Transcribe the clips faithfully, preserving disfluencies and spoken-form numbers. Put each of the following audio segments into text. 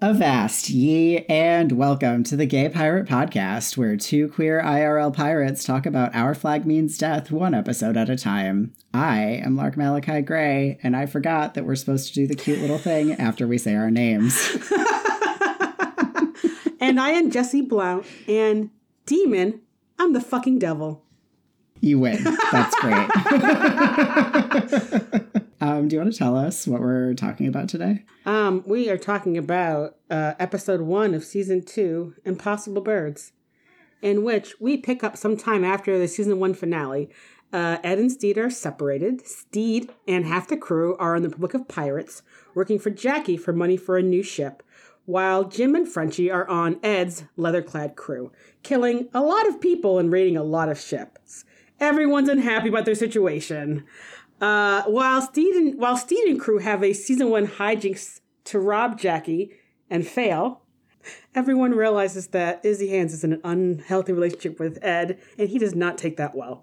Avast ye, and welcome to the Gay Pirate Podcast, where two queer I R L pirates talk about Our Flag Means Death one episode at a time. I am Lark Malachi Gray, and I forgot that we're supposed to do the cute little thing after we say our names. And I am Jesse Blount, and Demon, I'm the fucking devil. You win. That's great. Um, do you want to tell us what we're talking about today? Um, we are talking about uh, episode one of season two, Impossible Birds, in which we pick up sometime after the season one finale. Uh, Ed and Steed are separated. Steed and half the crew are on the Republic of Pirates, working for Jackie for money for a new ship, while Jim and Frenchie are on Ed's leather-clad crew, killing a lot of people and raiding a lot of ships. Everyone's unhappy about their situation. Uh, while Steed and while Steed and crew have a season one hijinks to rob Jackie and fail, everyone realizes that Izzy Hands is in an unhealthy relationship with Ed, and he does not take that well.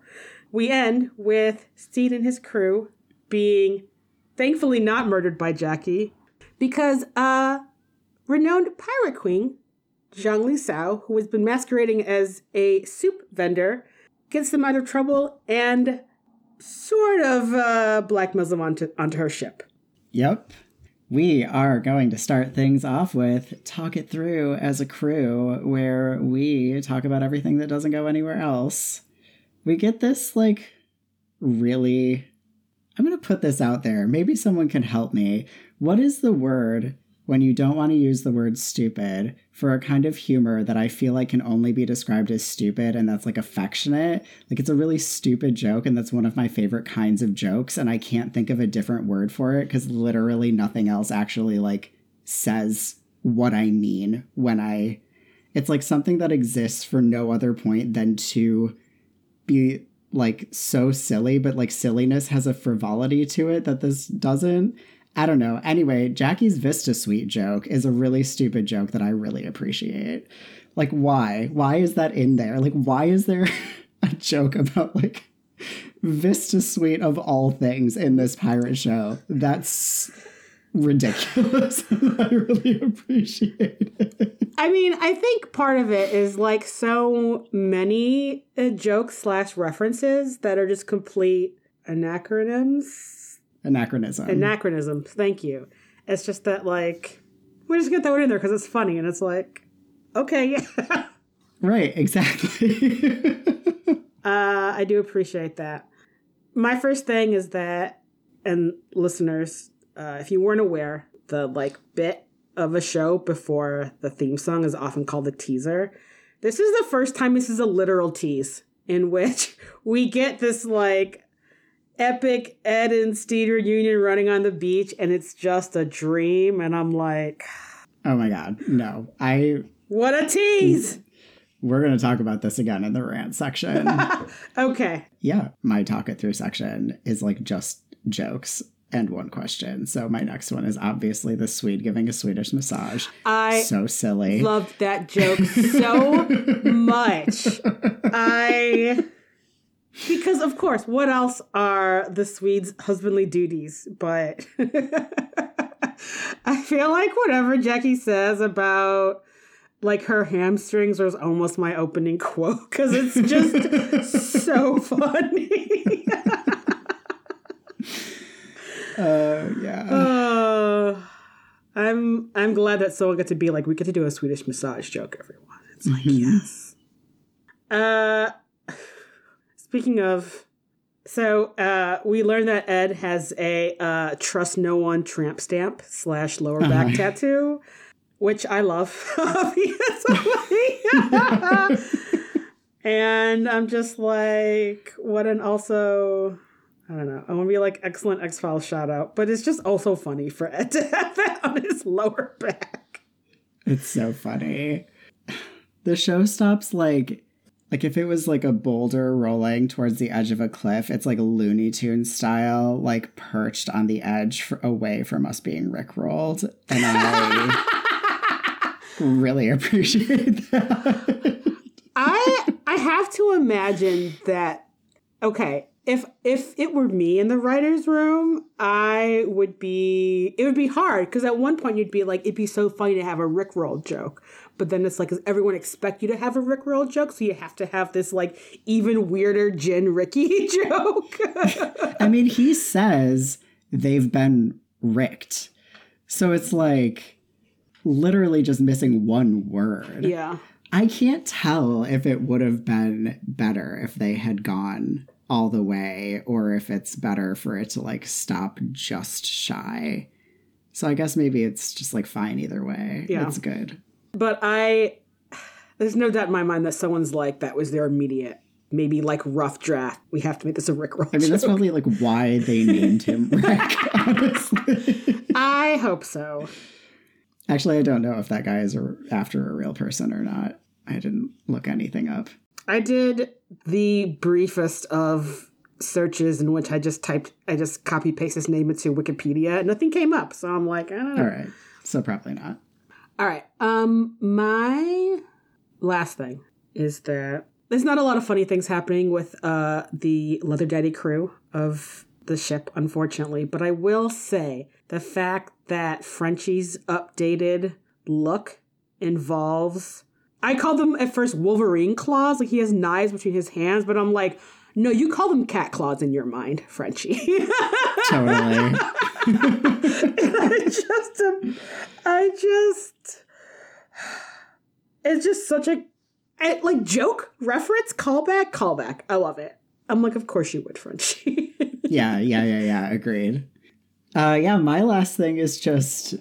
We end with Steed and his crew being thankfully not murdered by Jackie, because uh, renowned pirate queen Zheng Li Sao, who has been masquerading as a soup vendor, gets them out of trouble and sort of uh, blackmails them onto, onto her ship. Yep. We are going to start things off with Talk It Through as a Crew, where we talk about everything that doesn't go anywhere else. We get this, like, really... I'm going to put this out there. Maybe someone can help me. What is the word when you don't want to use the word stupid for a kind of humor that I feel like can only be described as stupid, and that's like affectionate? Like, it's a really stupid joke, and that's one of my favorite kinds of jokes, and I can't think of a different word for it because literally nothing else actually like says what I mean when I... It's like something that exists for no other point than to be like so silly, but like silliness has a frivolity to it that this doesn't. I don't know. Anyway, Jackie's Vista Suite joke is a really stupid joke that I really appreciate. Like, why? Why is that in there? Like, why is there a joke about, like, Vista Suite of all things in this pirate show? That's ridiculous. I really appreciate it. I mean, I think part of it is, like, so many uh, jokes slash references that are just complete anacronyms. Anachronism. Anachronism. Thank you. It's just that, like, we just get that one in there because it's funny, and it's like, okay, yeah. Right, exactly. uh, I do appreciate that. My first thing is that, and listeners, uh, if you weren't aware, the, like, bit of a show before the theme song is often called the teaser. This is the first time this is a literal tease in which we get this, like, epic Ed and Steed reunion running on the beach, and it's just a dream, and I'm like, oh my god, no. I what a tease. We're gonna talk about this again in the rant section. Okay. Yeah, my talk it through section is like just jokes and one question. So my next one is obviously the Swede giving a Swedish massage. I so silly loved that joke so much. I Because, of course, what else are the Swedes' husbandly duties? But I feel like whatever Jackie says about, like, her hamstrings was almost my opening quote, because it's just so funny. uh, yeah. Uh, I'm, I'm glad that someone got to be like, we get to do a Swedish massage joke, everyone. It's like, yes. Uh... Speaking of, so uh, we learned that Ed has a uh, trust no one tramp stamp slash lower back uh-huh. tattoo, which I love, obviously. And I'm just like, what an also, I don't know, I want to be like excellent X-Files shout out, but it's just also funny for Ed to have that on his lower back. It's so funny. The show stops like... Like, if it was, like, a boulder rolling towards the edge of a cliff, it's, like, Looney Tunes style, like, perched on the edge for, away from us being rickrolled. And I really appreciate that. I I have to imagine that, okay, if if it were me in the writer's room, I would be, it would be hard. Because at one point you'd be like, it'd be so funny to have a Rickroll joke. But then it's like, does everyone expect you to have a Rickroll joke? So you have to have this like even weirder Jin Ricky joke. I mean, he says they've been ricked. So it's like literally just missing one word. Yeah. I can't tell if it would have been better if they had gone all the way, or if it's better for it to like stop just shy. So I guess maybe it's just like fine either way. Yeah. It's good. But I, there's no doubt in my mind that someone's like, that was their immediate, maybe like rough draft. We have to make this a Rickroll. I mean, joke. That's probably like why they named him Rick, honestly. I hope so. Actually, I don't know if that guy is a, after a real person or not. I didn't look anything up. I did the briefest of searches in which I just typed, I just copy paste his name into Wikipedia. Nothing came up. So I'm like, I don't know. All right. So probably not. All right. Um, my last thing is that there's not a lot of funny things happening with uh, the Leather Daddy crew of the ship, unfortunately. But I will say the fact that Frenchie's updated look involves, I called them at first Wolverine claws. Like he has knives between his hands. But I'm like, no, you call them cat claws in your mind, Frenchie. Totally. I just, um, I just, it's just such a, I, like, joke, reference, callback, callback. I love it. I'm like, of course you would, Frenchie. yeah, yeah, yeah, yeah. Agreed. Uh, yeah, my last thing is just,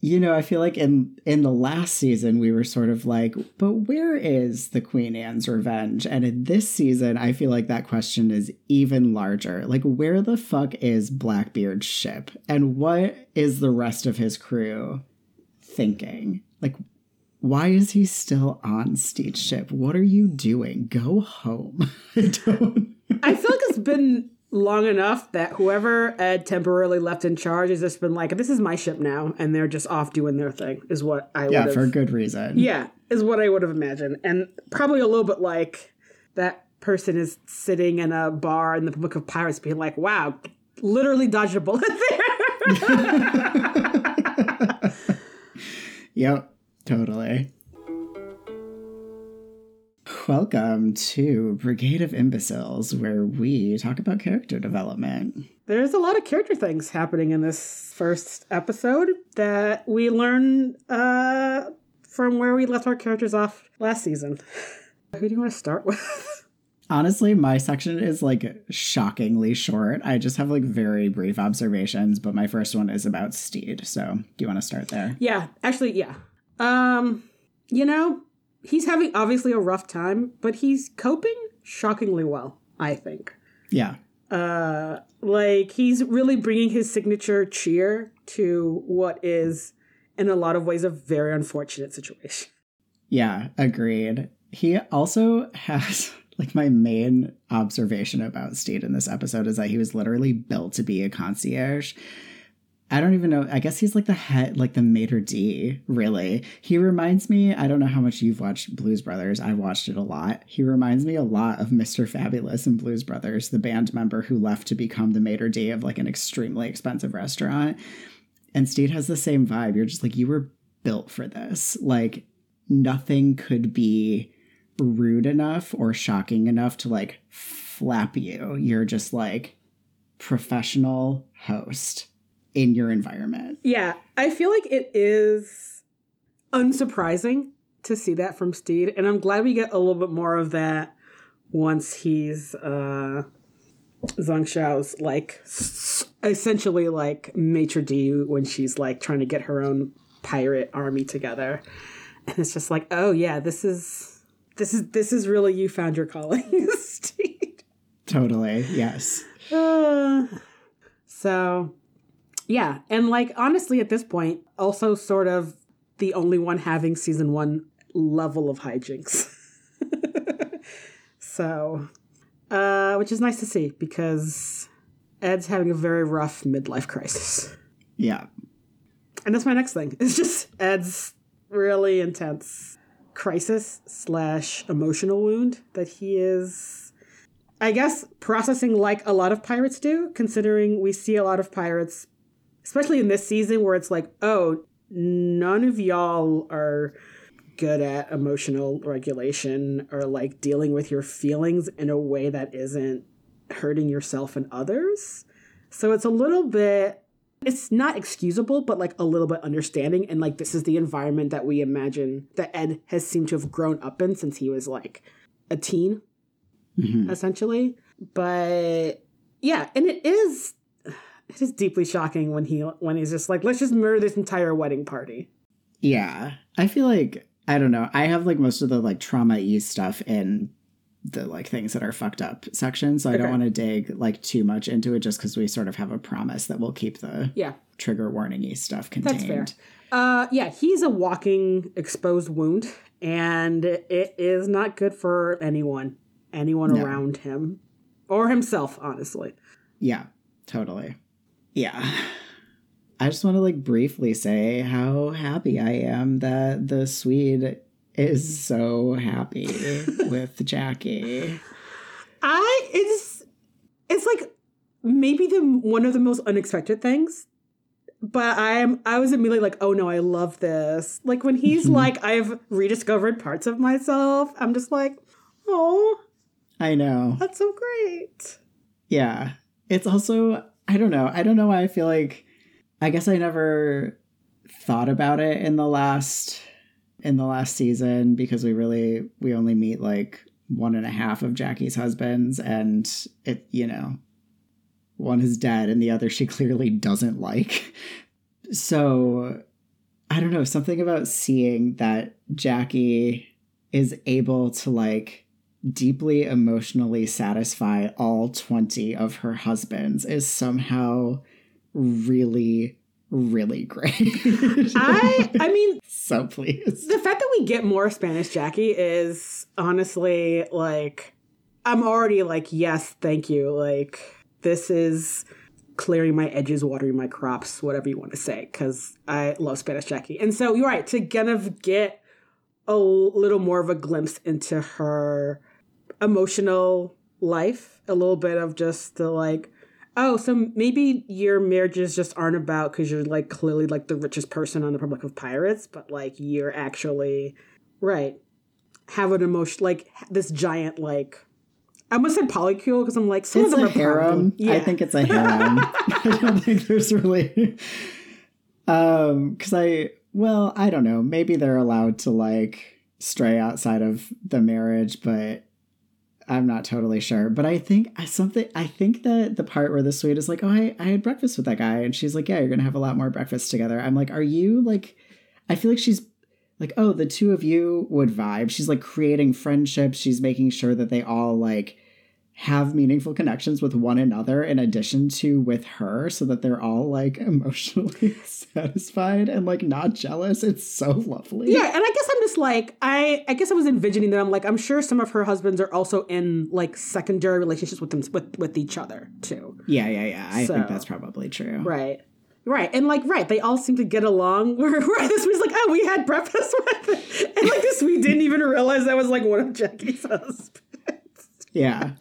you know, I feel like in, in the last season, we were sort of like, but where is the Queen Anne's Revenge? And in this season, I feel like that question is even larger. Like, where the fuck is Blackbeard's ship? And what is the rest of his crew thinking? Like, why is he still on Steed's ship? What are you doing? Go home. I don't. I feel like it's been long enough that whoever Ed temporarily left in charge has just been like, this is my ship now, and they're just off doing their thing, is what I yeah, would have... Yeah, for good reason. Yeah, is what I would have imagined. And probably a little bit like that person is sitting in a bar in the Republic of Pirates being like, wow, literally dodged a bullet there. Yep, totally. Welcome to Brigade of Imbeciles, where we talk about character development. There's a lot of character things happening in this first episode that we learn uh, from where we left our characters off last season. Who do you want to start with? Honestly, my section is like shockingly short. I just have like very brief observations, but my first one is about Steed. So do you want to start there? Yeah, actually, yeah. Um, you know... He's having obviously a rough time, but he's coping shockingly well, I think. Yeah. Uh, like, he's really bringing his signature cheer to what is, in a lot of ways, a very unfortunate situation. Yeah, agreed. He also has, like, my main observation about Steed in this episode is that he was literally built to be a concierge. I don't even know. I guess he's like the head, like the maitre d', really. He reminds me, I don't know how much you've watched Blues Brothers. I watched it a lot. He reminds me a lot of Mister Fabulous in Blues Brothers, the band member who left to become the maitre d' of like an extremely expensive restaurant. And Steed has the same vibe. You're just like, you were built for this. Like nothing could be rude enough or shocking enough to like flap you. You're just like professional host in your environment. Yeah, I feel like it is unsurprising to see that from Steed, and I'm glad we get a little bit more of that once he's uh, Zheng Xiao's like s- essentially like maitre d' when she's like trying to get her own pirate army together, and it's just like, oh yeah, this is this is this is really, you found your calling, Steed. Totally, yes. Uh, so. Yeah. And like, honestly, at this point, also sort of the only one having season one level of hijinks. So, uh, which is nice to see because Ed's having a very rough midlife crisis. Yeah. And that's my next thing. It's just Ed's really intense crisis slash emotional wound that he is I guess processing like a lot of pirates do, considering we see a lot of pirates, especially in this season where it's like, oh, none of y'all are good at emotional regulation or like dealing with your feelings in a way that isn't hurting yourself and others. So it's a little bit, it's not excusable, but like a little bit understanding. And like, this is the environment that we imagine that Ed has seemed to have grown up in since he was like a teen. Mm-hmm. Essentially. But yeah, and it is it is deeply shocking when he when he's just like, let's just murder this entire wedding party. Yeah. I feel like, I don't know, I have like most of the like trauma-y stuff in the like things that are fucked up section, so I okay. don't want to dig like too much into it just because we sort of have a promise that we'll keep the yeah. trigger warning-y stuff contained. That's fair. Uh, yeah, he's a walking exposed wound, and it is not good for anyone. anyone no. around him or himself, honestly. Yeah, totally. Yeah. I just want to like briefly say how happy I am that the Swede is so happy with Jackie. I it's it's like maybe the one of the most unexpected things, but I am I was immediately like, "Oh no, I love this." Like when he's like, "I've rediscovered parts of myself." I'm just like, "Oh, I know. That's so great." Yeah. It's also, I don't know. I don't know why I feel like, I guess I never thought about it in the last, in the last season because we really, we only meet like one and a half of Jackie's husbands, and it, you know, one is dead and the other she clearly doesn't like. So I don't know, something about seeing that Jackie is able to like deeply emotionally satisfy all twenty of her husbands is somehow really, really great. I I mean, so pleased. The fact that we get more Spanish Jackie is honestly like, I'm already like, yes, thank you. Like, this is clearing my edges, watering my crops, whatever you want to say, because I love Spanish Jackie. And so you're right, to kind of get a little more of a glimpse into her emotional life, a little bit of just the like, oh, so maybe your marriages just aren't about because you're like clearly like the richest person on the Republic of Pirates, but like you're actually right have an emotion like this giant like, I almost said polycule because I'm like some it's of them a are harem. Yeah. I think it's a harem. I don't think there's really um because I well I don't know maybe they're allowed to like stray outside of the marriage, but I'm not totally sure. But I think something, I think that the part where the Swede is like, oh, I, I had breakfast with that guy. And she's like, yeah, you're going to have a lot more breakfast together. I'm like, are you like, I feel like she's like, oh, the two of you would vibe. She's like creating friendships. She's making sure that they all like have meaningful connections with one another in addition to with her, so that they're all like emotionally satisfied and like not jealous. It's so lovely. Yeah. And I guess I'm just like, I, I guess I was envisioning that I'm like, I'm sure some of her husbands are also in like secondary relationships with them, with, with each other too. Yeah. Yeah. Yeah. I so, think that's probably true. Right. Right. And like, right. They all seem to get along where, where this was like, oh, we had breakfast with, and like this, we didn't even realize that was like one of Jackie's husbands. Yeah.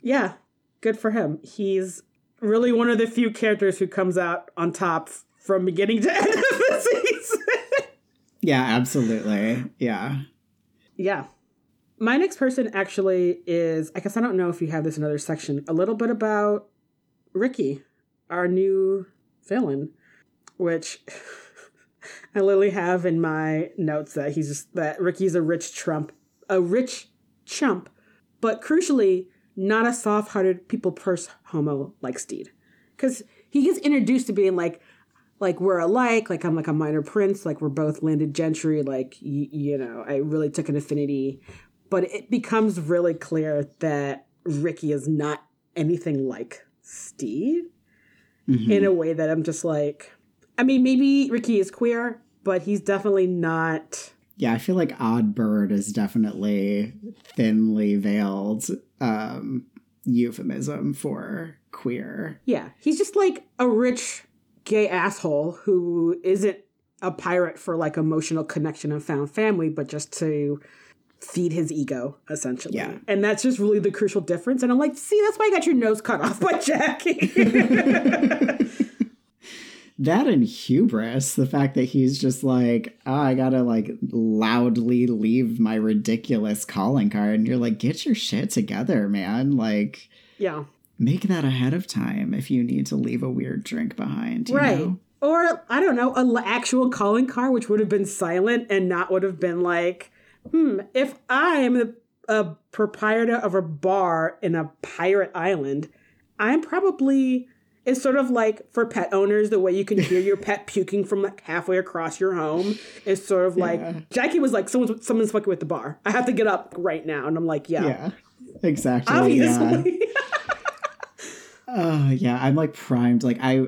Yeah, good for him. He's really one of the few characters who comes out on top from beginning to end of the season. Yeah, absolutely. Yeah. Yeah. My next person actually is, I guess I don't know if you have this in another section, a little bit about Ricky, our new villain, which I literally have in my notes that he's just, that Ricky's a rich Trump, a rich chump, but crucially not a soft-hearted people purse homo like Steed, because he gets introduced to being like like we're alike, like I'm like a minor prince, like we're both landed gentry, like y- you know I really took an affinity, but it becomes really clear that Ricky is not anything like Steed. Mm-hmm. In a way that I'm just like, I mean, maybe Ricky is queer, but he's definitely not. Yeah, I feel like Odd Bird is definitely thinly veiled um, euphemism for queer. Yeah, he's just like a rich gay asshole who isn't a pirate for like emotional connection and found family, but just to feed his ego, essentially. Yeah. And that's just really the crucial difference. And I'm like, see, that's why you got your nose cut off by Jackie. That and hubris, the fact that he's just like, oh, I gotta like loudly leave my ridiculous calling card. And you're like, get your shit together, man. Like, yeah, make that ahead of time if you need to leave a weird drink behind. You right. Know? Or, I don't know, an actual calling card, which would have been silent and not would have been like, hmm, if I'm a proprietor of a bar in a pirate island, I'm probably... It's sort of like for pet owners, the way you can hear your pet puking from like halfway across your home is sort of like, yeah. Jackie was like, someone's, someone's fucking with the bar. I have to get up right now. And I'm like, yeah. Yeah, exactly. Obviously. Oh, yeah. uh, yeah. I'm like primed. Like I,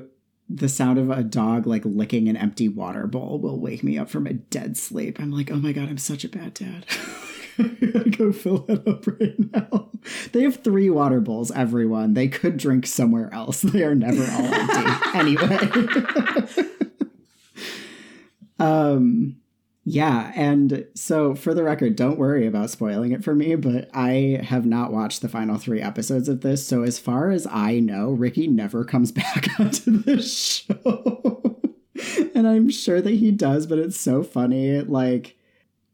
the sound of a dog like licking an empty water bowl will wake me up from a dead sleep. I'm like, oh my God, I'm such a bad dad. I gotta go fill that up right now. They have three water bowls, everyone. They could drink somewhere else. They are never all empty. Anyway. um, yeah, and so for the record, don't worry about spoiling it for me, but I have not watched the final three episodes of this. So as far as I know, Ricky never comes back onto this show. And I'm sure that he does, but it's so funny. Like...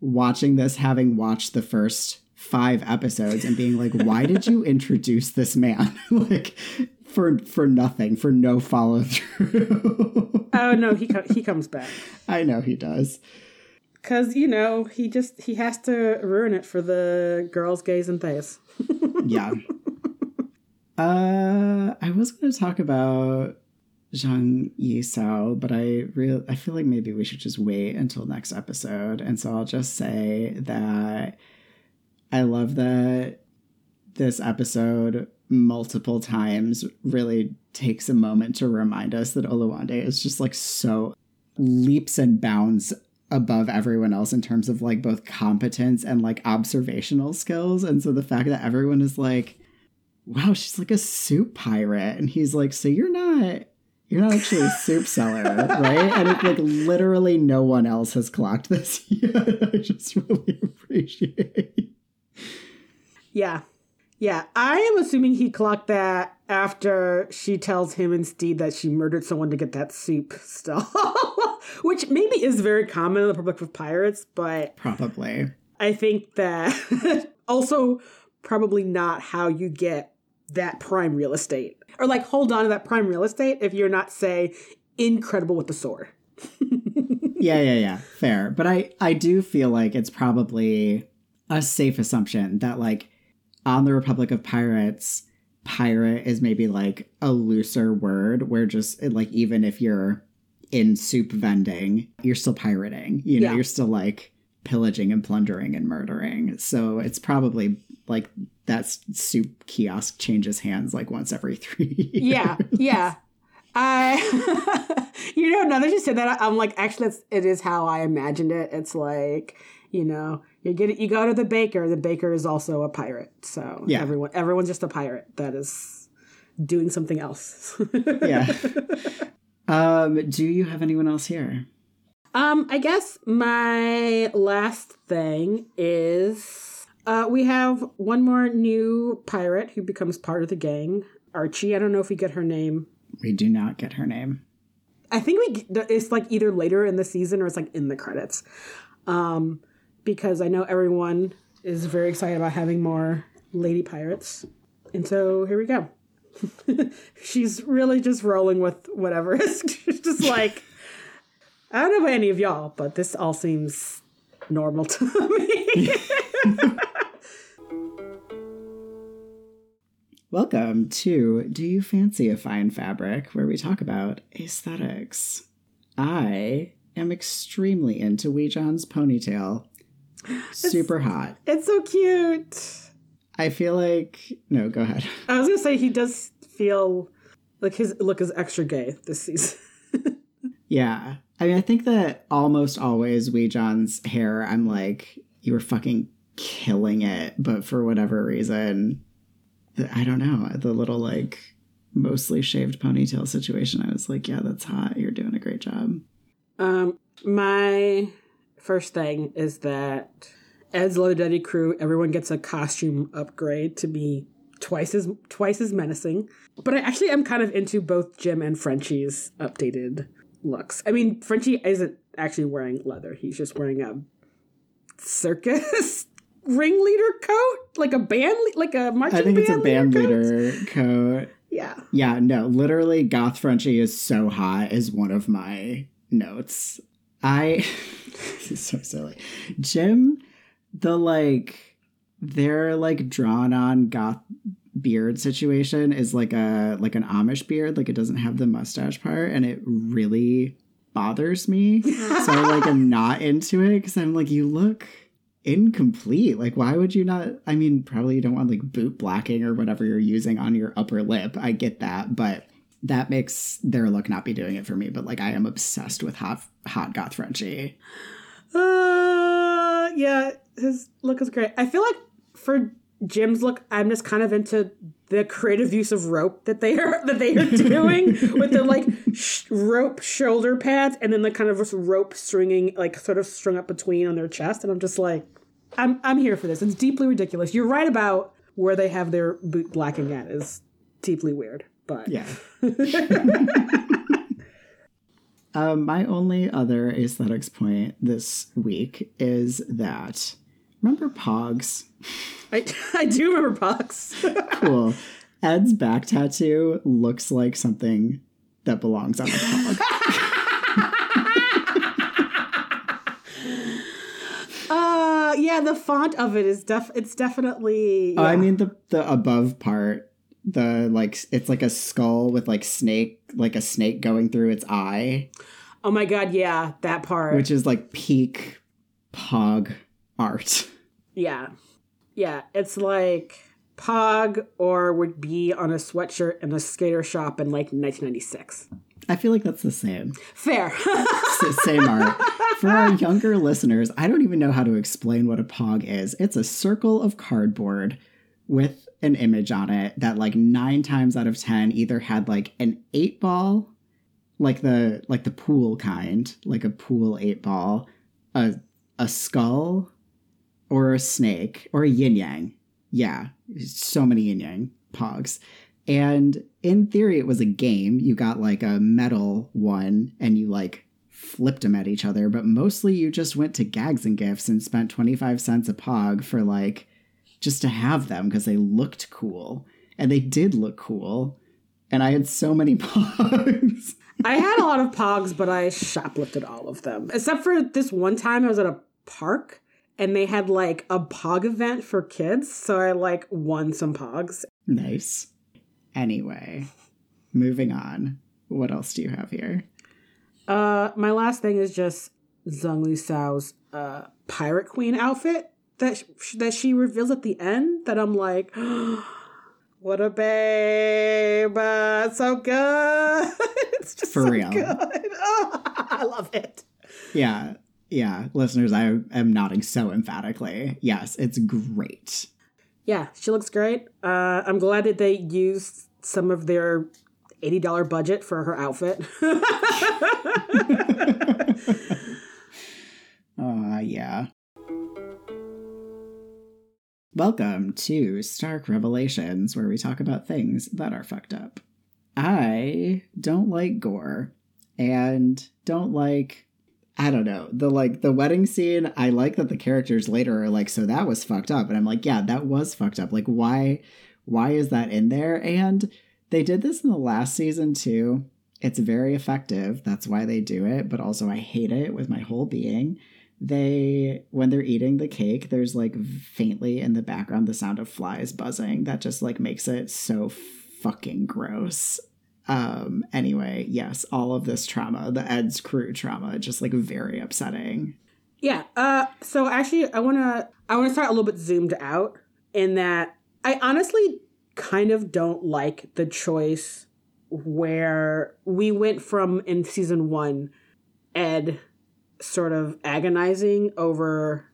watching this, having watched the first five episodes and being like, why did you introduce this man? Like for for nothing, for no follow through. Oh, no, he com- he comes back. I know he does. Because, you know, he just he has to ruin it for the girls, gays and theys. Yeah. Uh, I was going to talk about Zheng Li Sao, but I real I feel like maybe we should just wait until next episode. And so I'll just say that I love that this episode multiple times really takes a moment to remind us that Oluwande is just like so leaps and bounds above everyone else in terms of like both competence and like observational skills. And so the fact that everyone is like, wow, she's like a soup pirate. And he's like, so you're not... You're not actually a soup seller, right? And it, like literally no one else has clocked this yet. I just really appreciate it. Yeah. Yeah. I am assuming he clocked that after she tells him and Steve that she murdered someone to get that soup stuff, which maybe is very common in the Republic of Pirates, but... Probably. I think that also probably not how you get that prime real estate. Or like, hold on to that prime real estate if you're not, say, incredible with the sword. yeah, yeah, yeah. Fair. But I, I do feel like it's probably a safe assumption that like on the Republic of Pirates, pirate is maybe like a looser word where just like even if you're in soup vending, you're still pirating. You know, yeah. You're still like pillaging and plundering and murdering. So it's probably like... that soup kiosk changes hands like once every three years. Yeah, yeah. I, you know, now that you said that, I'm like, actually, that's, it is how I imagined it. It's like, you know, you get you go to the baker. The baker is also a pirate. So yeah. everyone, everyone's just a pirate that is doing something else. Yeah. Um, do you have anyone else here? Um, I guess my last thing is... Uh, we have one more new pirate who becomes part of the gang, Archie. I don't know if we get her name. We do not get her name. I think we. It's like either later in the season or it's like in the credits. Um, because I know everyone is very excited about having more lady pirates. And so here we go. She's really just rolling with whatever. It's just like, I don't know about any of y'all, but this all seems normal to me. Welcome to Do You Fancy a Fine Fabric, where we talk about aesthetics. I am extremely into Wee John's ponytail. Super it's, hot. It's so cute. I feel like... No, go ahead. I was going to say he does feel like his look is extra gay this season. Yeah. I mean, I think that almost always Wee John's hair, I'm like, you were fucking killing it. But for whatever reason... I don't know, the little, like, mostly shaved ponytail situation. I was like, yeah, that's hot. You're doing a great job. Um, my first thing is that Ed's Low Daddy crew, everyone gets a costume upgrade to be twice as twice as menacing. But I actually am kind of into both Jim and Frenchie's updated looks. I mean, Frenchie isn't actually wearing leather. He's just wearing a circus ringleader coat, like a band, like a marching. I think band it's a band leader, leader coat. coat. Yeah. Yeah. No, literally, Goth Frenchie is so hot is one of my notes. I. This is so silly. Jim, the like, their like drawn on goth beard situation is like a like an Amish beard. Like it doesn't have the mustache part, and it really bothers me. So like I'm not into it because I'm like, you look incomplete. Like why would you not? I mean, probably you don't want like boot blacking or whatever you're using on your upper lip. I get that, but that makes their look not be doing it for me. But like I am obsessed with hot hot goth Frenchie. Uh yeah, his look is great. I feel like for Jim's look, I'm just kind of into the creative use of rope that they are that they are doing with the like sh- rope shoulder pads and then the kind of rope stringing, like sort of strung up between on their chest. And I'm just like, I'm I'm here for this. It's deeply ridiculous. You're right about where they have their boot blacking at is deeply weird, but yeah. Um, my only other aesthetics point this week is that, remember Pogs? I, I do remember Pogs. Cool. Ed's back tattoo looks like something that belongs on a Pog. uh, yeah, the font of it is def- it's definitely... Yeah. Oh, I mean, the, the above part. The like, it's like a skull with like snake, like a snake going through its eye. Oh my god, yeah, that part. Which is like peak Pog art. Yeah, yeah, it's like Pog or would be on a sweatshirt in a skater shop in like nineteen ninety-six. I feel like that's the same. Fair. Same art. For our younger listeners, I don't even know how to explain what a Pog is. It's a circle of cardboard with an image on it that like nine times out of ten either had like an eight ball, like the like the pool kind, like a pool eight ball, a a skull, or a snake, or a yin yang. Yeah, so many yin yang Pogs. And in theory, it was a game. You got like a metal one and you like flipped them at each other, but mostly you just went to gags and gifts and spent twenty-five cents a Pog for like just to have them because they looked cool, and they did look cool, and I had so many Pogs. I had a lot of Pogs, but I shoplifted all of them. Except for this one time I was at a park, and they had like a Pog event for kids, so I like won some Pogs. Nice. Anyway, moving on. What else do you have here? Uh, my last thing is just Zheng Li Sao's uh, Pirate Queen outfit. That she, that she reveals at the end that I'm like, oh, what a babe. Uh, it's so good. It's just for so real. Good. Oh, I love it. Yeah. Yeah. Listeners, I am nodding so emphatically. Yes, it's great. Yeah, she looks great. Uh, I'm glad that they used some of their eighty dollars budget for her outfit. uh, yeah. Welcome to Stark Revelations, where we talk about things that are fucked up. I don't like gore and don't like, I don't know, the like the wedding scene. I like that the characters later are like, so that was fucked up. And I'm like, yeah, that was fucked up. Like, why, why is that in there? And they did this in the last season too. It's very effective. That's why they do it. But also I hate it with my whole being. They, when they're eating the cake, there's like faintly in the background the sound of flies buzzing that just like makes it so fucking gross. Um, anyway, yes, all of this trauma, the Ed's crew trauma, just like very upsetting. Yeah. Uh, so actually, I wanna I wanna start a little bit zoomed out in that I honestly kind of don't like the choice where we went from in season one, Ed sort of agonizing over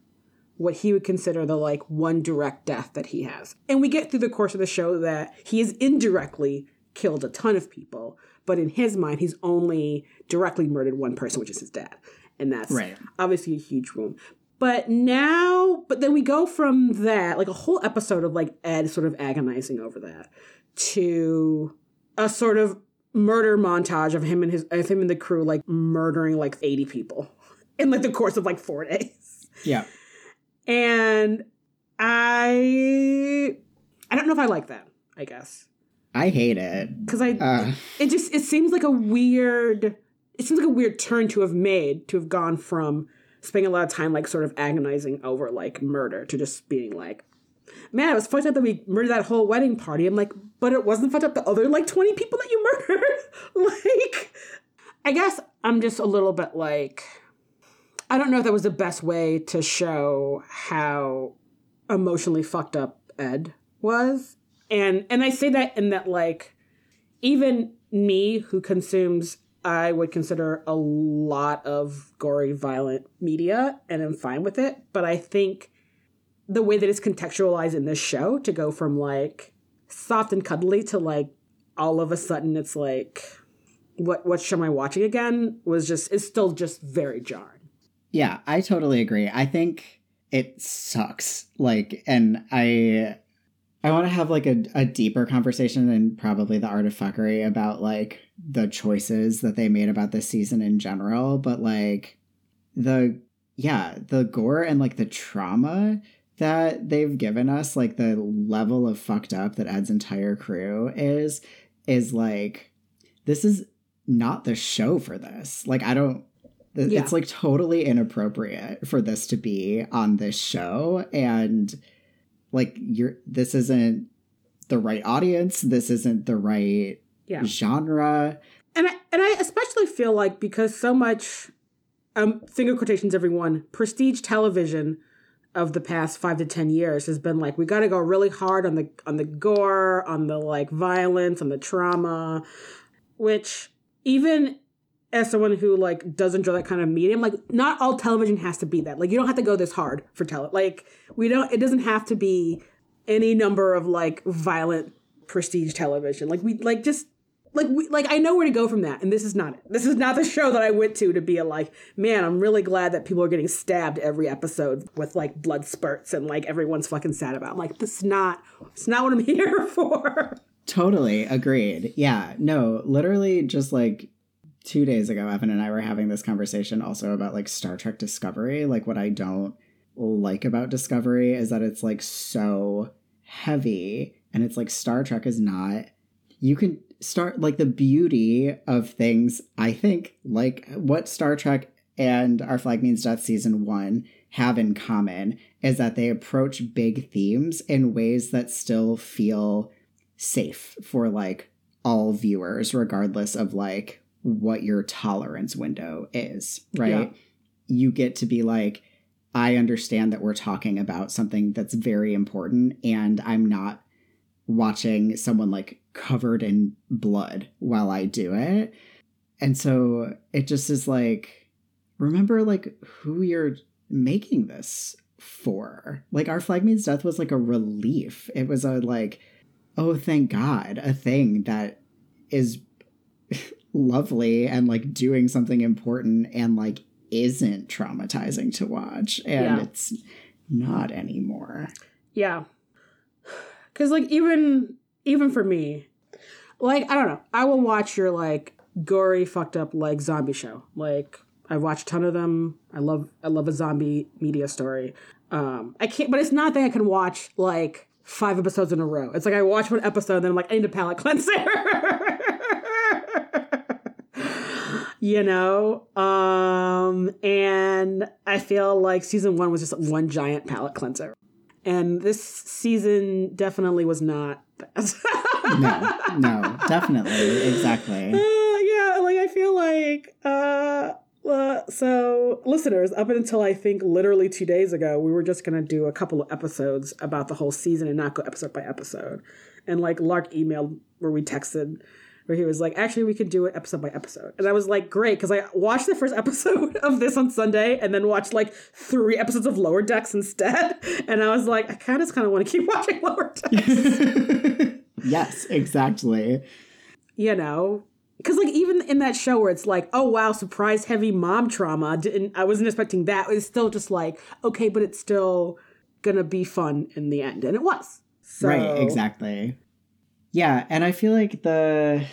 what he would consider the like one direct death that he has. And we get through the course of the show that he has indirectly killed a ton of people, but in his mind, he's only directly murdered one person, which is his dad. And that's right. Obviously a huge wound. But now, but then we go from that, like a whole episode of like Ed sort of agonizing over that, to a sort of murder montage of him and his, of him and the crew like murdering like eighty people in like the course of like four days. Yeah. And I, I don't know if I like that, I guess. I hate it. Because I, uh. it just, it seems like a weird, it seems like a weird turn to have made, to have gone from spending a lot of time like sort of agonizing over like murder to just being like, man, it was fucked up that we murdered that whole wedding party. I'm like, but it wasn't fucked up the other like twenty people that you murdered. Like, I guess I'm just a little bit like, I don't know if that was the best way to show how emotionally fucked up Ed was. And and I say that in that, like, even me, who consumes, I would consider, a lot of gory, violent media, and I'm fine with it. But I think the way that it's contextualized in this show, to go from, like, soft and cuddly to, like, all of a sudden it's like, what, what show am I watching again, was just, it's still just very jarring. Yeah, I totally agree. I think it sucks. Like, and I... I want to have, like, a, a deeper conversation than probably The Art of Fuckery about, like, the choices that they made about this season in general. But, like, the, yeah, the gore and, like, the trauma that they've given us, like, the level of fucked up that Ed's entire crew is, is, like, this is not the show for this. Like, I don't, th- yeah. It's, like, totally inappropriate for this to be on this show. And... like, you're, this isn't the right audience. This isn't the right yeah. genre. And I, and I especially feel like because so much, um, finger quotations, everyone, prestige television of the past five to ten years has been like, we got to go really hard on the on the gore, on the, like, violence, on the trauma, which even as someone who, like, does enjoy that kind of medium, like, not all television has to be that. Like, you don't have to go this hard for tele. Like, we don't, it doesn't have to be any number of, like, violent prestige television. Like, we, like, just, like, we, like, I know where to go from that. And this is not it. This is not the show that I went to to be a, like, man, I'm really glad that people are getting stabbed every episode with, like, blood spurts and, like, everyone's fucking sad about it. I'm like, this is not, it's not what I'm here for. Totally agreed. Yeah. No, literally just, like, two days ago, Evan and I were having this conversation also about, like, Star Trek Discovery. Like, what I don't like about Discovery is that it's, like, so heavy. And it's, like, Star Trek is not... You can start... Like, the beauty of things, I think, like, what Star Trek and Our Flag Means Death Season one have in common is that they approach big themes in ways that still feel safe for, like, all viewers, regardless of, like... what your tolerance window is, right? Yeah. You get to be like, I understand that we're talking about something that's very important, and I'm not watching someone, like, covered in blood while I do it. And so it just is like, remember, like, who you're making this for. Like, Our Flag Means Death was, like, a relief. It was a, like, oh, thank God, a thing that is... lovely and, like, doing something important and, like, isn't traumatizing to watch, and yeah. It's not anymore. Yeah, because, like, even even for me, like, I don't know, I will watch your, like, gory fucked up, like, zombie show. Like, I've watched a ton of them. I love I love a zombie media story. Um, I can't, but it's not that I can watch, like, five episodes in a row. It's like I watch one episode and then I'm like, I need a palate cleanser. You know, um, and I feel like season one was just one giant palate cleanser. And this season definitely was not that. no, no, definitely. Exactly. Uh, yeah, like, I feel like, uh, uh, so listeners, up until I think literally two days ago, we were just going to do a couple of episodes about the whole season and not go episode by episode. And, like, Lark emailed where we texted where he was like, actually, we could do it episode by episode. And I was like, great, because I watched the first episode of this on Sunday and then watched, like, three episodes of Lower Decks instead. And I was like, I kind of just kind of want to keep watching Lower Decks. Yes, exactly. You know, Because, like, even in that show where it's like, oh, wow, surprise heavy mom trauma, didn't, I wasn't expecting that. It's still just like, okay, but it's still going to be fun in the end. And it was. So. Right, exactly. Yeah, and I feel like the...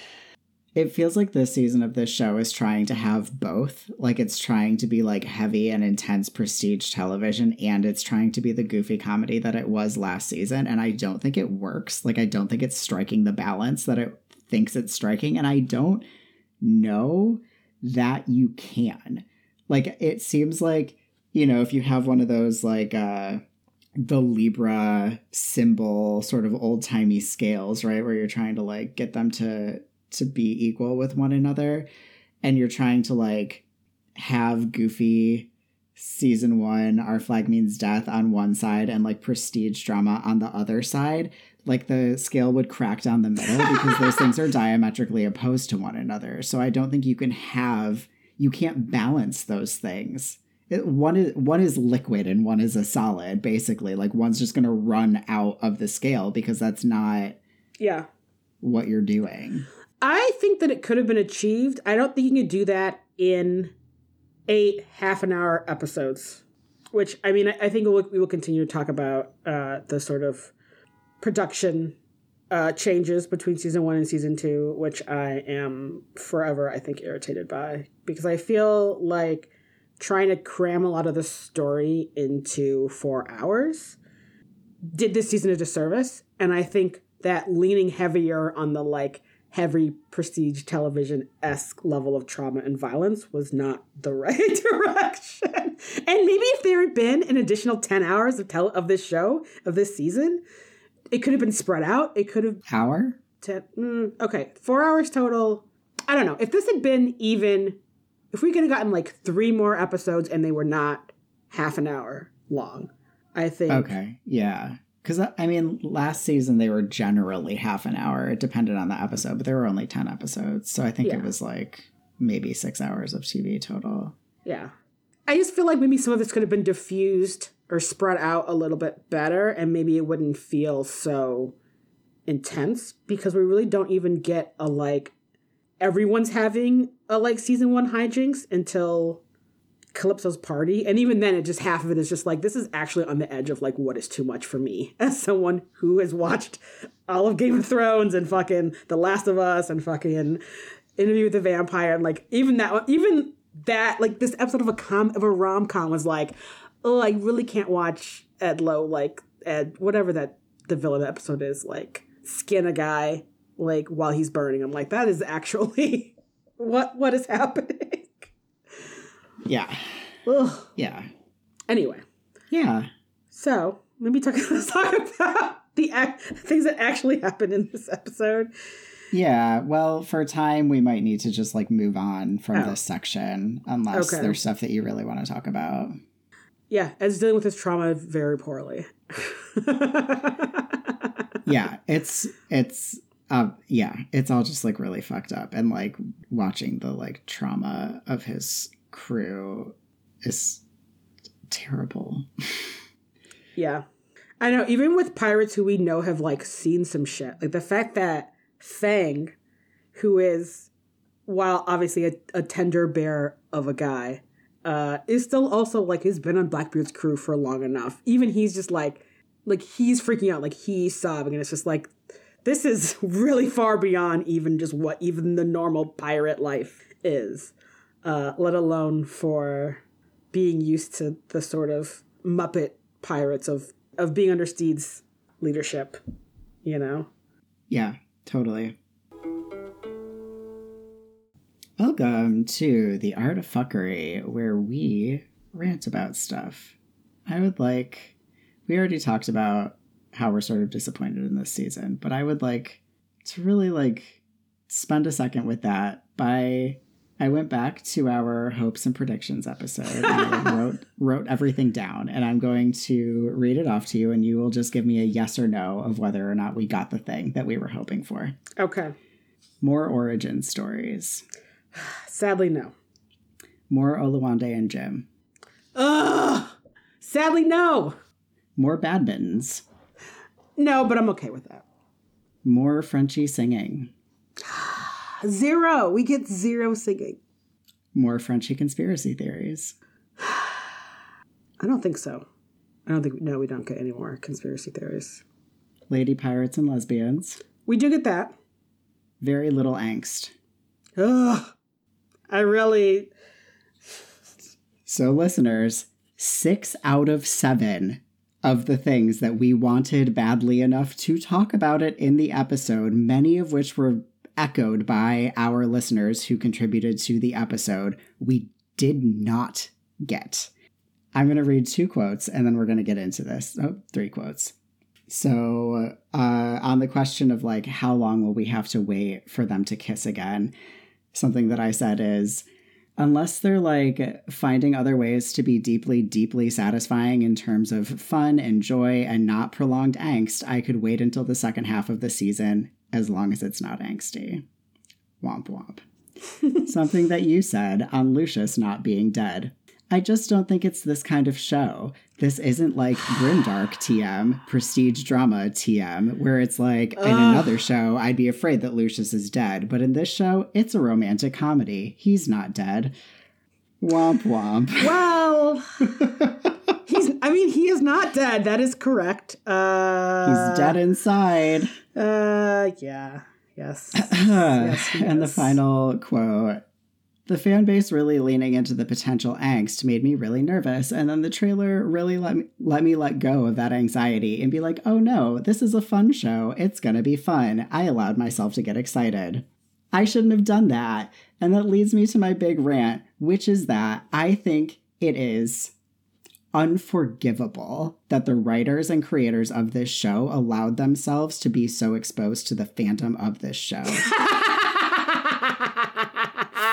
It feels like this season of this show is trying to have both. Like, it's trying to be, like, heavy and intense prestige television, and it's trying to be the goofy comedy that it was last season, and I don't think it works. Like, I don't think it's striking the balance that it thinks it's striking, and I don't know that you can. Like, it seems like, you know, if you have one of those, like, uh, the Libra symbol sort of old-timey scales, right, where you're trying to, like, get them to... to be equal with one another, and you're trying to like have goofy season one Our Flag Means Death on one side and like prestige drama on the other side, like the scale would crack down the middle because those things are diametrically opposed to one another. So I don't think you can have, you can't balance those things. It, one is one is liquid and one is a solid, basically. Like one's just going to run out of the scale because that's not yeah what you're doing. I think that it could have been achieved. I don't think you can do that in eight half an hour episodes, which, I mean, I think we'll, we will continue to talk about uh, the sort of production uh, changes between season one and season two, which I am forever, I think, irritated by, because I feel like trying to cram a lot of the story into four hours did this season a disservice. And I think that leaning heavier on the like, heavy prestige television-esque level of trauma and violence was not the right direction. And maybe if there had been an additional ten hours of tele- of this show, of this season, it could have been spread out. It could have... Hour? Ten, mm, okay, four hours total. I don't know. If this had been even... If we could have gotten like three more episodes and they were not half an hour long, I think... Okay, yeah. Because, I mean, last season they were generally half an hour. It depended on the episode, but there were only ten episodes. So I think yeah. it was like maybe six hours of T V total. Yeah. I just feel like maybe some of this could have been diffused or spread out a little bit better. And maybe it wouldn't feel so intense, because we really don't even get a like everyone's having a like season one hijinks until... Calypso's party, and even then it just half of it is just like, this is actually on the edge of like what is too much for me as someone who has watched all of Game of Thrones and fucking The Last of Us and fucking Interview with the Vampire, and like even that even that like this episode of a com of a rom-com was like, oh, I really can't watch Ed Lowe like Ed whatever that the villain episode is like skin a guy like while he's burning. I'm like, that is actually what what is happening. Yeah. Ugh. Yeah. Anyway. Yeah. So maybe talk, let's talk about the act, things that actually happened in this episode. Yeah. Well, for time, we might need to just like move on from oh. this section, unless okay. there's stuff that you really want to talk about. Yeah. As dealing with this trauma very poorly. yeah. It's, it's, Uh, yeah, it's all just like really fucked up. And like watching the like trauma of his crew is terrible. Yeah. I know, even with pirates who we know have like seen some shit, like the fact that Fang, who is, while obviously a, a tender bear of a guy, uh, is still also like he's been on Blackbeard's crew for long enough. Even he's just like, like he's freaking out, like he's sobbing, and it's just like, this is really far beyond even just what even the normal pirate life is. Uh, let alone for being used to the sort of Muppet pirates of, of being under Steed's leadership, you know? Yeah, totally. Welcome to The Art of Fuckery, where we rant about stuff. I would like... We already talked about how we're sort of disappointed in this season, but I would like to really like spend a second with that by... I went back to our hopes and predictions episode and I wrote, wrote everything down, and I'm going to read it off to you, and you will just give me a yes or no of whether or not we got the thing that we were hoping for. Okay. More origin stories. Sadly, no. More Oluwande and Jim. Ugh! Sadly, no! More badmintons. No, but I'm okay with that. More Frenchie singing. Zero. We get zero singing. More Frenchie conspiracy theories. I don't think so. I don't think, no, we don't get any more conspiracy theories. Lady pirates and lesbians. We do get that. Very little angst. Ugh. I really... So listeners, six out of seven of the things that we wanted badly enough to talk about it in the episode, many of which were echoed by our listeners who contributed to the episode, we did not get. I'm going to read two quotes, and then we're going to get into this. Oh, three quotes. So uh, on the question of, like, how long will we have to wait for them to kiss again? Something that I said is, unless they're, like, finding other ways to be deeply, deeply satisfying in terms of fun and joy and not prolonged angst, I could wait until the second half of the season, as long as it's not angsty. Womp womp. Something that you said on Lucius not being dead. I just don't think it's this kind of show. This isn't like Grimdark T M, prestige drama T M, where it's like, Ugh. in another show, I'd be afraid that Lucius is dead. But in this show, it's a romantic comedy. He's not dead. Womp womp. Well, he's, I mean, he is not dead. That is correct. Uh, he's dead inside. Uh, yeah. Yes. yes and is. The final quote. The fan base really leaning into the potential angst made me really nervous. And then the trailer really let me let me let go of that anxiety and be like, oh no, this is a fun show. It's going to be fun. I allowed myself to get excited. I shouldn't have done that. And that leads me to my big rant, which is that I think it is unforgivable that the writers and creators of this show allowed themselves to be so exposed to the fandom of this show.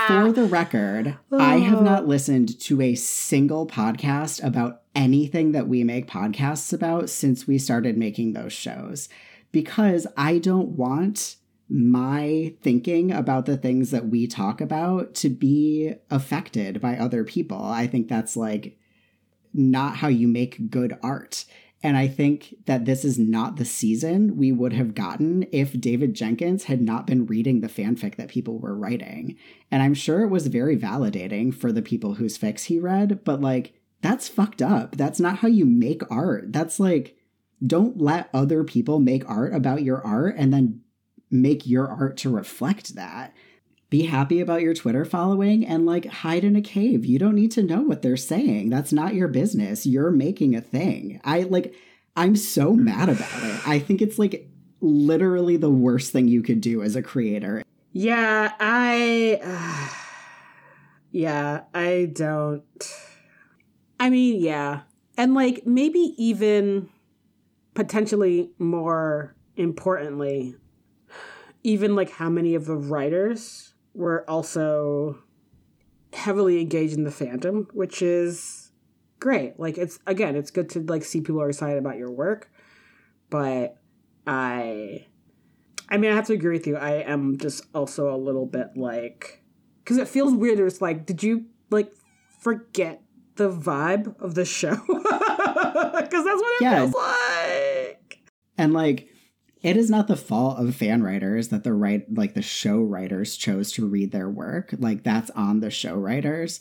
For the record, oh. I have not listened to a single podcast about anything that we make podcasts about since we started making those shows, because I don't want my thinking about the things that we talk about to be affected by other people. I think that's, like, not how you make good art. And I think that this is not the season we would have gotten if David Jenkins had not been reading the fanfic that people were writing. And I'm sure it was very validating for the people whose fics he read, but, like, that's fucked up. That's not how you make art. That's, like, don't let other people make art about your art and then make your art to reflect that. Be happy about your Twitter following and, like, hide in a cave. You don't need to know what they're saying. That's not your business. You're making a thing. I, like, I'm so mad about it. I think it's, like, literally the worst thing you could do as a creator. Yeah, I, uh, yeah, I don't, I mean, yeah. And, like, maybe even potentially more importantly, even, like, how many of the writers were also heavily engaged in the fandom, which is great. Like, it's, again, it's good to, like, see people are excited about your work, but I, I mean, I have to agree with you. I am just also a little bit, like, because it feels weird. It's like, did you, like, forget the vibe of the show? Because that's what it yeah. feels like. And, like, it is not the fault of fan writers that the right, like the show writers chose to read their work. Like, that's on the show writers.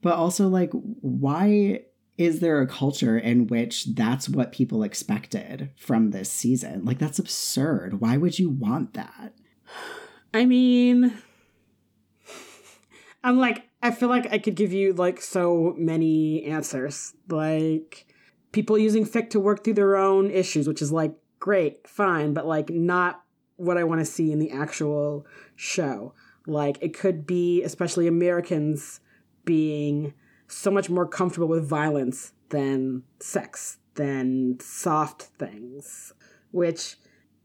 But also, like, why is there a culture in which that's what people expected from this season? Like, that's absurd. Why would you want that? I mean, I'm like, I feel like I could give you, like, so many answers. Like, people using fic to work through their own issues, which is, like, great, fine, but, like, not what I want to see in the actual show. Like, it could be, especially Americans being so much more comfortable with violence than sex, than soft things, which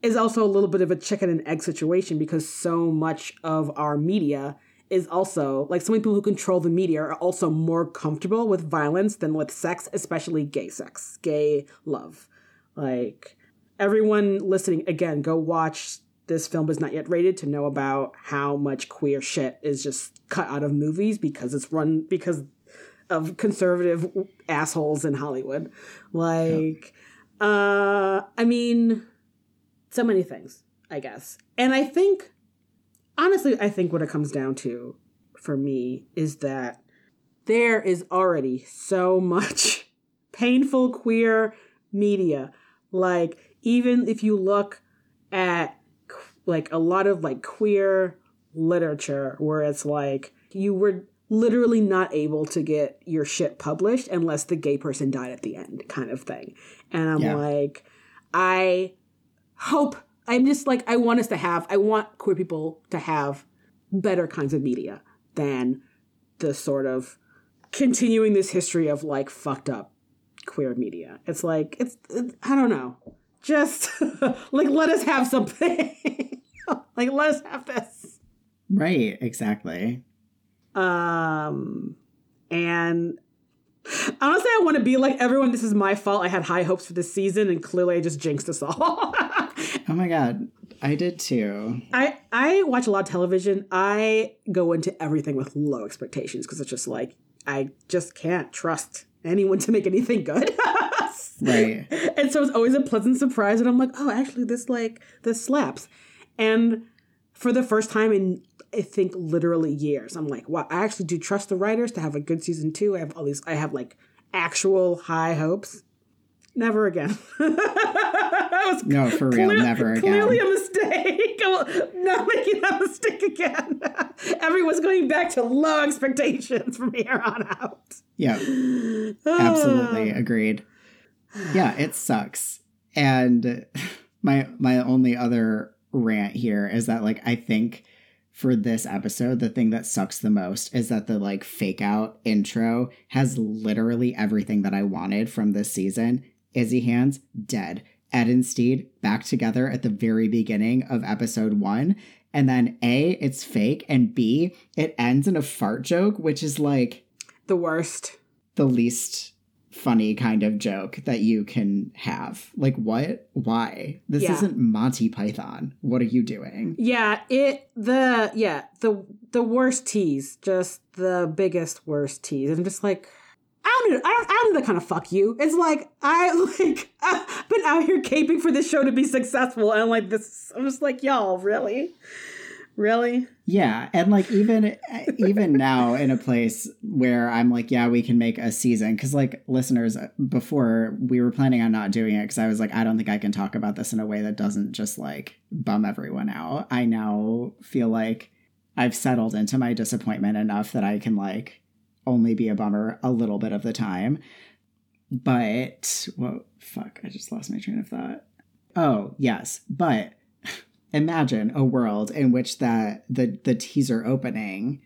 is also a little bit of a chicken and egg situation, because so much of our media is also, like, so many people who control the media are also more comfortable with violence than with sex, especially gay sex, gay love. Like, everyone listening, again, go watch This Film Is Not Yet Rated to know about how much queer shit is just cut out of movies because it's run because of conservative assholes in Hollywood. Like, yeah. uh, I mean, so many things, I guess. And I think honestly, I think what it comes down to for me is that there is already so much painful queer media. Like, even if you look at like a lot of like queer literature where it's like you were literally not able to get your shit published unless the gay person died at the end kind of thing. And I'm yeah. like, I hope, I'm just like, I want us to have, I want queer people to have better kinds of media than the sort of continuing this history of like fucked up queer media. It's like, it's, it's I don't know. Just like, let us have something. Like, let us have this. Right. Exactly. Um, and honestly, I want to be like everyone. This is my fault. I had high hopes for this season, and clearly, I just jinxed us all. Oh my god, I did too. I I watch a lot of television. I go into everything with low expectations because it's just like I just can't trust anyone to make anything good. Right. And so it's always a pleasant surprise, and I'm like, oh, actually, this like this slaps, and for the first time in, I think, literally years, I'm like, wow, I actually do trust the writers to have a good season two. I have all these, I have like actual high hopes. Never again. That was no, for real, clear, never again. Clearly a mistake. I'm not making that mistake again. Everyone's going back to low expectations from here on out. Yeah, absolutely. Agreed. Yeah, it sucks. And my my only other rant here is that, like, I think for this episode, the thing that sucks the most is that the like fake out intro has literally everything that I wanted from this season. Izzy Hands dead, Ed and Steed back together at the very beginning of episode one. And then A, it's fake, and B, it ends in a fart joke, which is like the worst, the least funny kind of joke that you can have. Like, what? Why? This yeah. isn't Monty Python. What are you doing? Yeah, it the yeah, the the worst tease, just the biggest worst tease. I'm just like, I don't I don't I don't know the kind of fuck you. It's like I like I've been out here caping for this show to be successful, and I'm like this I'm just like, y'all, really? Really? Yeah. And like even even now in a place where I'm like, yeah, we can make a season. Because like listeners, before we were planning on not doing it because I was like, I don't think I can talk about this in a way that doesn't just like bum everyone out. I now feel like I've settled into my disappointment enough that I can like only be a bummer a little bit of the time. But whoa, fuck, I just lost my train of thought. Oh, yes. But imagine a world in which that the the teaser opening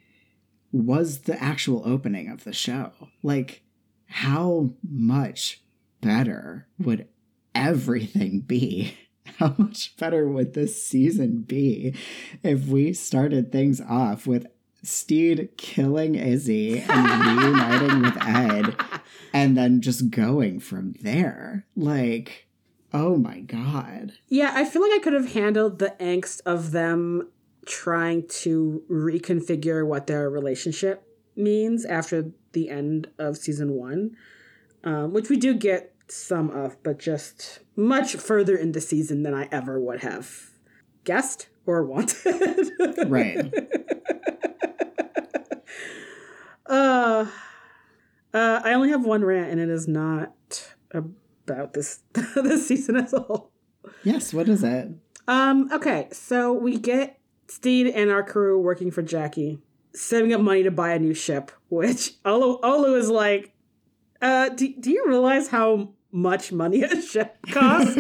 was the actual opening of the show. Like, how much better would everything be? How much better would this season be if we started things off with Steed killing Izzy and reuniting with Ed and then just going from there? Like, oh my god. Yeah, I feel like I could have handled the angst of them trying to reconfigure what their relationship means after the end of season one, um, which we do get some of, but just much further in the season than I ever would have guessed or wanted. Right. Uh, uh, I only have one rant, and it is not a about this this season as a whole. Yes, what is it? Um, okay, so we get Steed and our crew working for Jackie, saving up money to buy a new ship, which Olu, Olu is like, uh, do, do you realize how much money a ship costs?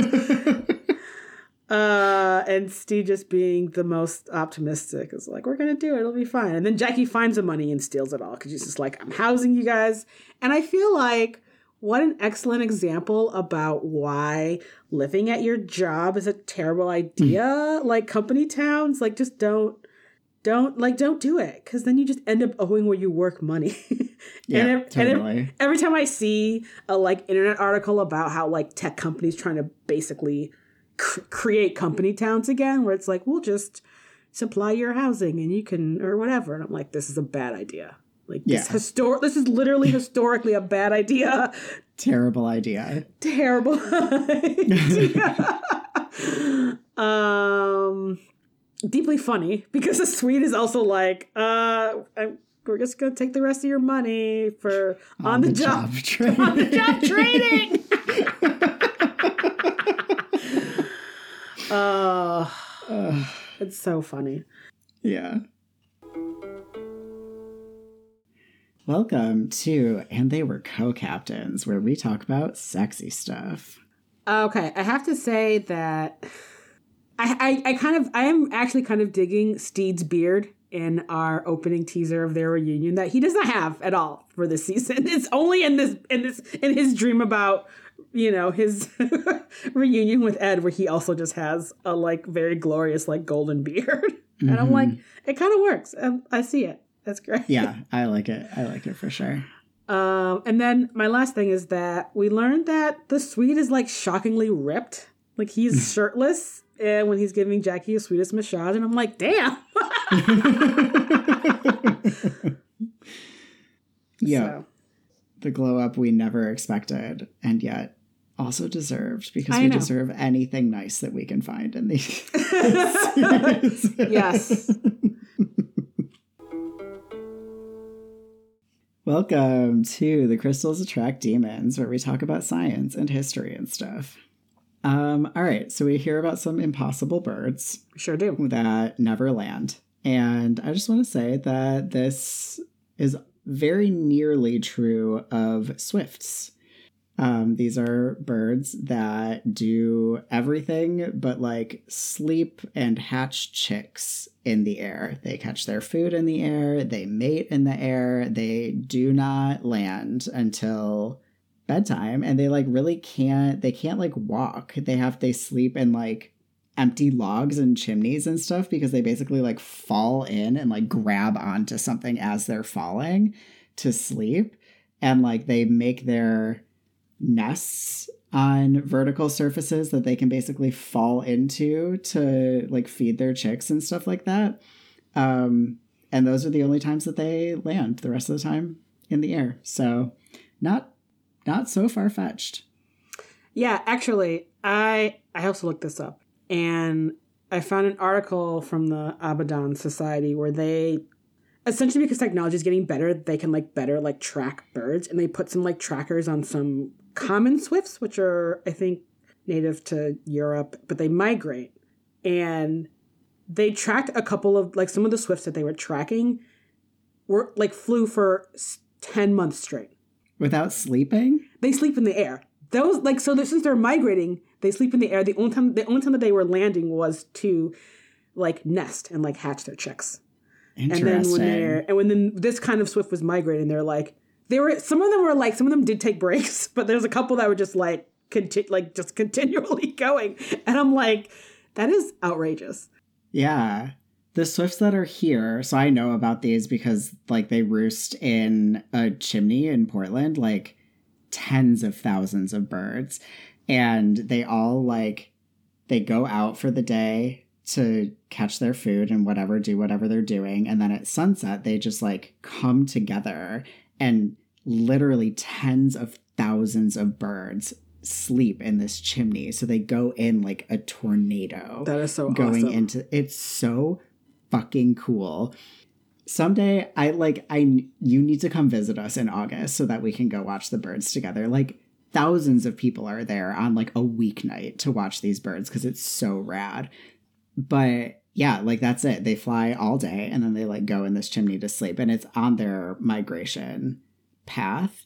uh, and Steed, just being the most optimistic, is like, we're going to do it, it'll be fine. And then Jackie finds the money and steals it all, because she's just like, I'm housing you guys. And I feel like what an excellent example about why living at your job is a terrible idea. Like, company towns, like, just don't, don't, like, don't do it. Because then you just end up owing where you work money. Yeah, and every, totally. And every time I see a, like, internet article about how, like, tech companies trying to basically cr- create company towns again, where it's like, we'll just supply your housing and you can, or whatever. And I'm like, this is a bad idea. Like, yeah. this histor- this is literally historically a bad idea. Terrible idea. Terrible idea. um, deeply funny because the Swede is also like, uh, I, we're just going to take the rest of your money for on, on the, the job, job training. On the job training. Uh, uh, it's so funny. Yeah. Welcome to And They Were Co-Captains, where we talk about sexy stuff. Okay, I have to say that I, I, I kind of, I am actually kind of digging Steed's beard in our opening teaser of their reunion that he does not have at all for this season. It's only in this, in this, in his dream about, you know, his reunion with Ed, where he also just has a like very glorious like golden beard, mm-hmm. and I'm like, it kind of works. I, I see it. That's great. Yeah, I like it. I like it for sure. Um, and then my last thing is that we learned that the Swede is, like, shockingly ripped. Like, he's shirtless and when he's giving Jackie a Swedish massage. And I'm like, damn. Yeah. So. The glow-up we never expected and yet also deserved because I we know. deserve anything nice that we can find in these series. Yes. Welcome to The Crystals Attract Demons, where we talk about science and history and stuff. Um, all right, so we hear about some impossible birds. Sure do. That never land. And I just want to say that this is very nearly true of swifts. Um, these are birds that do everything but, like, sleep and hatch chicks in the air. They catch their food in the air. They mate in the air. They do not land until bedtime. And they, like, really can't, they can't, like, walk. They have, they sleep in, like, empty logs and chimneys and stuff because they basically, like, fall in and, like, grab onto something as they're falling to sleep. And, like, they make their nests on vertical surfaces that they can basically fall into to like feed their chicks and stuff like that. Um, and those are the only times that they land, the rest of the time in the air. So not, not so far fetched. Yeah, actually I, I also looked this up and I found an article from the Audubon Society where they essentially, because technology is getting better, they can like better like track birds and they put some like trackers on some common swifts, which are, I think, native to Europe, but they migrate. And they tracked a couple of, like, some of the swifts that they were tracking were, like, flew for ten months straight. Without sleeping? They sleep in the air. Those, like, so they're, since they're migrating, they sleep in the air. The only time, the only time that they were landing was to, like, nest and, like, hatch their chicks. Interesting. And then when they're, and when then this kind of swift was migrating, they're like, They were some of them were like some of them did take breaks, but there's a couple that were just like conti- like just continually going, and I'm like, that is outrageous. Yeah, the swifts that are here, so I know about these because like they roost in a chimney in Portland, like tens of thousands of birds, and they all like they go out for the day to catch their food and whatever, do whatever they're doing, and then at sunset they just like come together. And literally tens of thousands of birds sleep in this chimney. So they go in like a tornado. That is so going awesome. Into it's so fucking cool. Someday I like I you need to come visit us in August so that we can go watch the birds together. Like thousands of people are there on like a weeknight to watch these birds because it's so rad. But yeah, like that's it. They fly all day and then they like go in this chimney to sleep and it's on their migration path.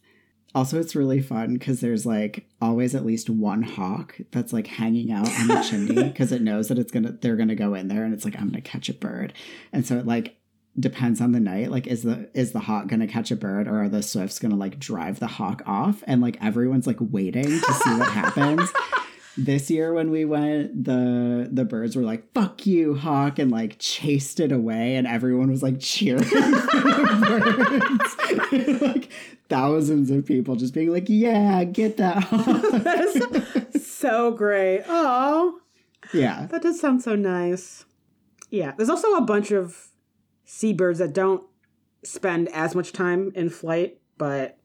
Also, it's really fun because there's like always at least one hawk that's like hanging out on the chimney because it knows that it's going to they're going to go in there and it's like, I'm going to catch a bird. And so it like depends on the night. Like, is the is the hawk going to catch a bird or are the swifts going to like drive the hawk off? And like everyone's like waiting to see what happens. This year when we went, the the birds were like, fuck you, hawk, and like chased it away. And everyone was like cheering for the birds. Like thousands of people just being like, yeah, get that hawk. That's so great. Oh, yeah. That does sound so nice. Yeah. There's also a bunch of seabirds that don't spend as much time in flight, but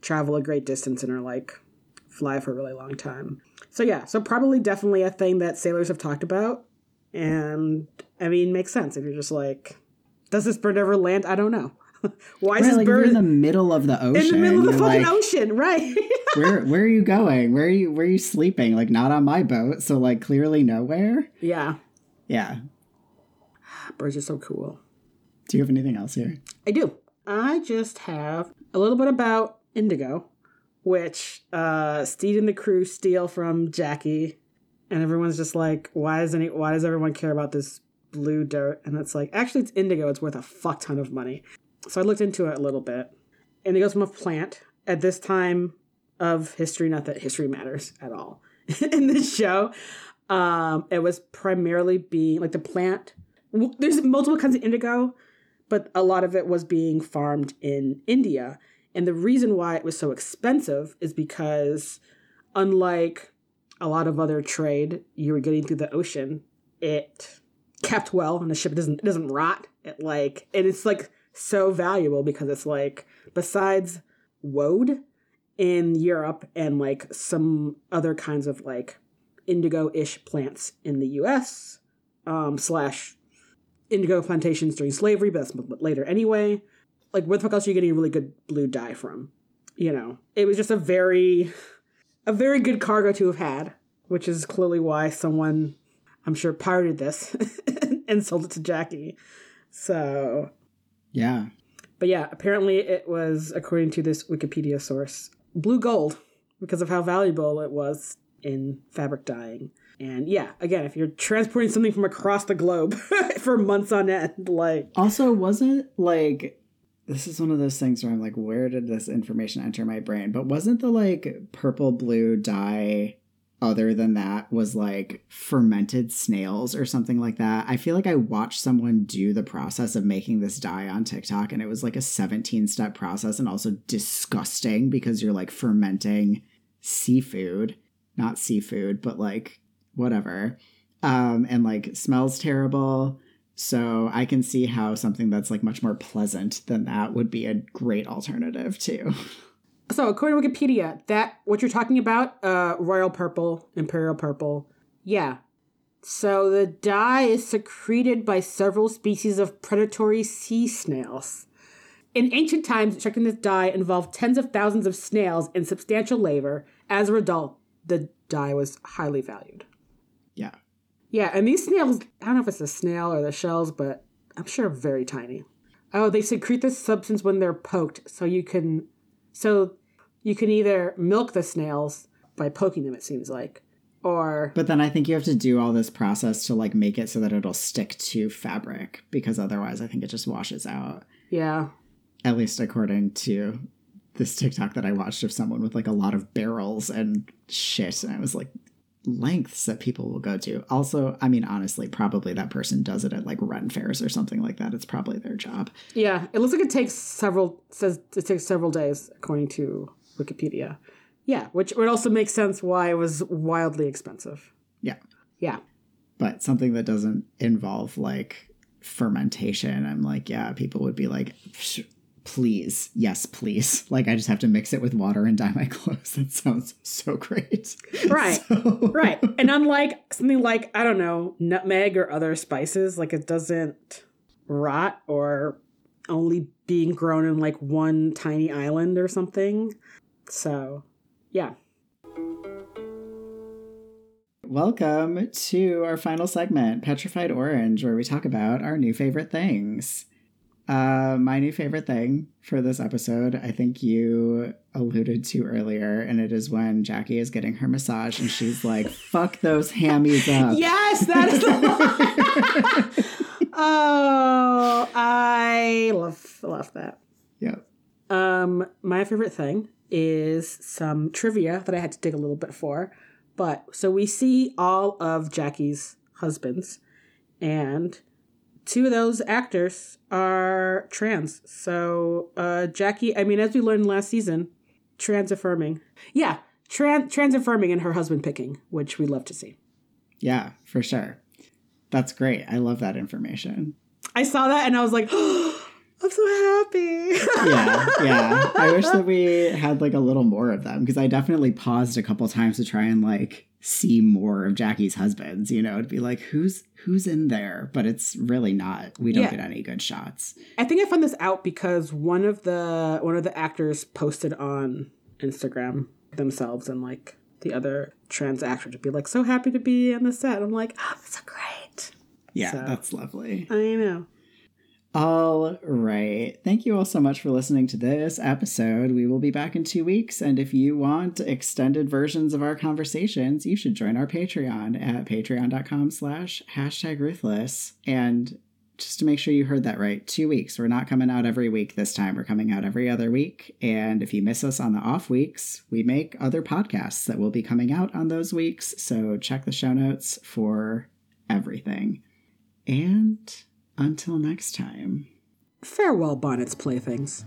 travel a great distance and are like fly for a really long time. So yeah, so probably definitely a thing that sailors have talked about And I mean, makes sense if you're just like, does this bird ever land? I don't know. Why is right, this like bird you're in the middle of the ocean? In the middle of the fucking like, ocean, right? where where are you going? Where are you where are you sleeping? Like, not on my boat, so like clearly nowhere. Yeah. Yeah. Birds are so cool. Do you have anything else here? I do. I just have a little bit about Indigo, which uh, Steed and the crew steal from Jackie, and everyone's just like, why does any why does everyone care about this blue dirt? And it's like, actually, it's indigo. It's worth a fuck ton of money. So I looked into it a little bit. And it goes from a plant at this time of history, not that history matters at all in this show. Um, it was primarily being, like, the plant. There's multiple kinds of indigo, but a lot of it was being farmed in India. And the reason why it was so expensive is because, unlike a lot of other trade you were getting through the ocean, it kept well on the ship. It doesn't, it doesn't rot. It, like, and it's, like, so valuable because it's like, besides woad in Europe and like some other kinds of like indigo-ish plants in the U S um, slash indigo plantations during slavery, but that's a bit later anyway. Like, where the fuck else are you getting a really good blue dye from? You know, it was just a very, a very good cargo to have had, which is clearly why someone, I'm sure, pirated this and sold it to Jackie. So... yeah. But yeah, apparently it was, according to this Wikipedia source, blue gold because of how valuable it was in fabric dyeing. And yeah, again, if you're transporting something from across the globe for months on end, like... Also, wasn't, like, this is one of those things where I'm like, where did this information enter my brain? But wasn't the, like, purple-blue dye... other than that was like fermented snails or something like that. I feel like I watched someone do the process of making this dye on TikTok, and it was like a seventeen step process and also disgusting because you're like fermenting seafood, not seafood, but like whatever. Um, and like smells terrible. So I can see how something that's like much more pleasant than that would be a great alternative too. So, according to Wikipedia, that, what you're talking about, uh, Royal Purple, Imperial Purple, yeah. So, the dye is secreted by several species of predatory sea snails. In ancient times, extracting this dye involved tens of thousands of snails and substantial labor. As a result, the dye was highly valued. Yeah. Yeah, and these snails, I don't know if it's the snail or the shells, but I'm sure very tiny. Oh, they secrete this substance when they're poked, so you can... So you can either milk the snails by poking them, it seems like, or... But then I think you have to do all this process to, like, make it so that it'll stick to fabric, because otherwise I think it just washes out. Yeah. At least according to this TikTok that I watched of someone with, like, a lot of barrels and shit. And I was like, lengths that people will go to. Also, I mean, honestly, probably that person does it at, like, run fairs or something like that. It's probably their job. Yeah, it looks like it takes several says it takes several days, according to Wikipedia. Yeah, which would also make sense why it was wildly expensive. Yeah. Yeah. But something that doesn't involve, like, fermentation, I'm like, yeah, people would be like, please, yes, please. Like, I just have to mix it with water and dye my clothes. That sounds so great. Right, so. Right. And unlike something like, I don't know, nutmeg or other spices, like it doesn't rot or only being grown in like one tiny island or something. So, yeah. Welcome to our final segment, Petrified Orange, where we talk about our new favorite things. Uh, my new favorite thing for this episode, I think you alluded to earlier, and it is when Jackie is getting her massage and she's like, fuck those hammies up. Yes, that is the one. Oh, I love, love that. Yeah. Um, my favorite thing is some trivia that I had to dig a little bit for. But so we see all of Jackie's husbands, and two of those actors are trans. So uh, Jackie, I mean, as we learned last season, trans affirming. Yeah, trans trans affirming and her husband picking, which we love to see. Yeah, for sure. That's great. I love that information. I saw that and I was like, oh, I'm so happy. yeah, yeah. I wish that we had like a little more of them, because I definitely paused a couple times to try and like see more of Jackie's husbands. You know, it'd be like, who's who's in there? But it's really not. We don't yeah. get any good shots. I think I found this out because one of the one of the actors posted on Instagram themselves and like the other trans actor to be like, so happy to be on the set. I'm like, oh, that's so great. Yeah, so, that's lovely. I know. All right. Thank you all so much for listening to this episode. We will be back in two weeks. And if you want extended versions of our conversations, you should join our Patreon at patreon.com slash hashtag ruthless. And just to make sure you heard that right, two weeks. We're not coming out every week this time. We're coming out every other week. And if you miss us on the off weeks, we make other podcasts that will be coming out on those weeks. So check the show notes for everything. And until next time. Farewell, Bonnet's playthings.